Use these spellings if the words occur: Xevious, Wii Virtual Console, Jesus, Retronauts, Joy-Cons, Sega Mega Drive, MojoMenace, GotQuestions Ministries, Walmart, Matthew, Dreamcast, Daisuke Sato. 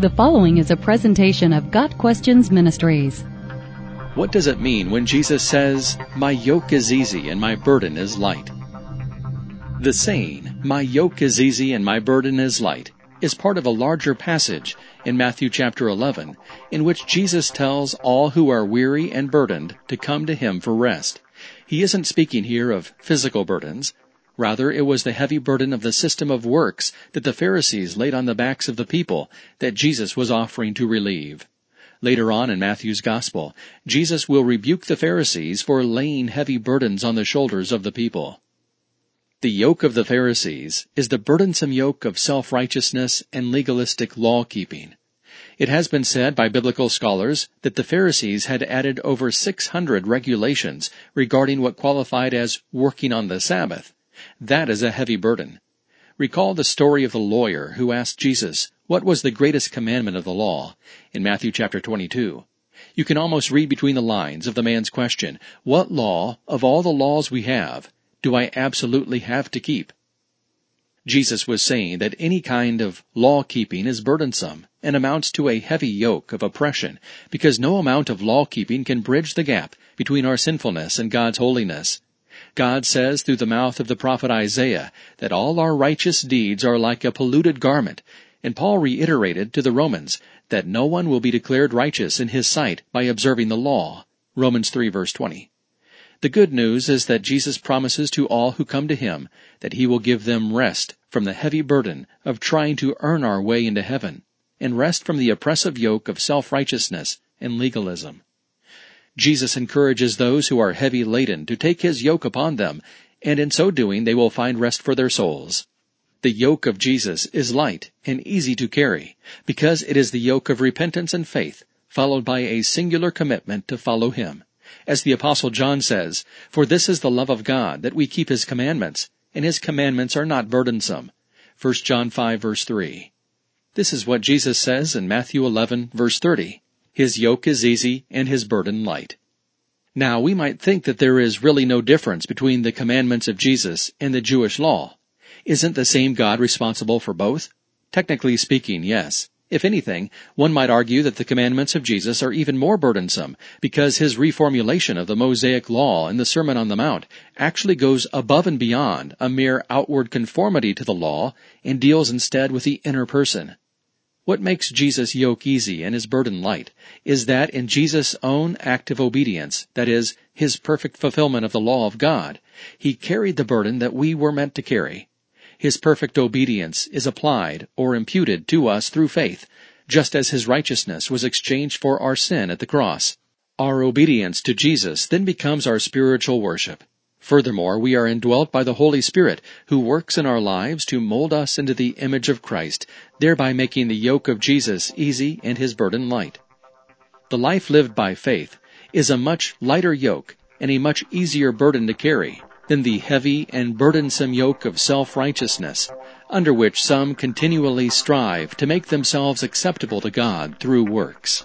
The following is a presentation of GotQuestions Ministries. What does it mean when Jesus says, "My yoke is easy and my burden is light"? The saying, "My yoke is easy and my burden is light," is part of a larger passage in Matthew chapter 11, in which Jesus tells all who are weary and burdened to come to him for rest. He isn't speaking here of physical burdens. Rather, it was the heavy burden of the system of works that the Pharisees laid on the backs of the people that Jesus was offering to relieve. Later on in Matthew's Gospel, Jesus will rebuke the Pharisees for laying heavy burdens on the shoulders of the people. The yoke of the Pharisees is the burdensome yoke of self-righteousness and legalistic law-keeping. It has been said by biblical scholars that the Pharisees had added over 600 regulations regarding what qualified as working on the Sabbath. That is a heavy burden. Recall the story of the lawyer who asked Jesus, "What was the greatest commandment of the law?" in Matthew chapter 22. You can almost read between the lines of the man's question, "What law, of all the laws we have, do I absolutely have to keep?" Jesus was saying that any kind of law-keeping is burdensome and amounts to a heavy yoke of oppression, because no amount of law-keeping can bridge the gap between our sinfulness and God's holiness. God says through the mouth of the prophet Isaiah that all our righteous deeds are like a polluted garment, and Paul reiterated to the Romans that no one will be declared righteous in his sight by observing the law, Romans 3 verse 20. The good news is that Jesus promises to all who come to him that he will give them rest from the heavy burden of trying to earn our way into heaven, and rest from the oppressive yoke of self-righteousness and legalism. Jesus encourages those who are heavy laden to take his yoke upon them, and in so doing they will find rest for their souls. The yoke of Jesus is light and easy to carry, because it is the yoke of repentance and faith, followed by a singular commitment to follow him. As the Apostle John says, "For this is the love of God, that we keep his commandments, and his commandments are not burdensome." 1 John 5 verse 3. This is what Jesus says in Matthew 11 verse 30. His yoke is easy and his burden light. Now, we might think that there is really no difference between the commandments of Jesus and the Jewish law. Isn't the same God responsible for both? Technically speaking, yes. If anything, one might argue that the commandments of Jesus are even more burdensome, because his reformulation of the Mosaic Law in the Sermon on the Mount actually goes above and beyond a mere outward conformity to the law and deals instead with the inner person. What makes Jesus' yoke easy and his burden light is that in Jesus' own act of obedience, that is, his perfect fulfillment of the law of God, he carried the burden that we were meant to carry. His perfect obedience is applied or imputed to us through faith, just as his righteousness was exchanged for our sin at the cross. Our obedience to Jesus then becomes our spiritual worship. Furthermore, we are indwelt by the Holy Spirit, who works in our lives to mold us into the image of Christ, thereby making the yoke of Jesus easy and his burden light. The life lived by faith is a much lighter yoke and a much easier burden to carry than the heavy and burdensome yoke of self-righteousness, under which some continually strive to make themselves acceptable to God through works.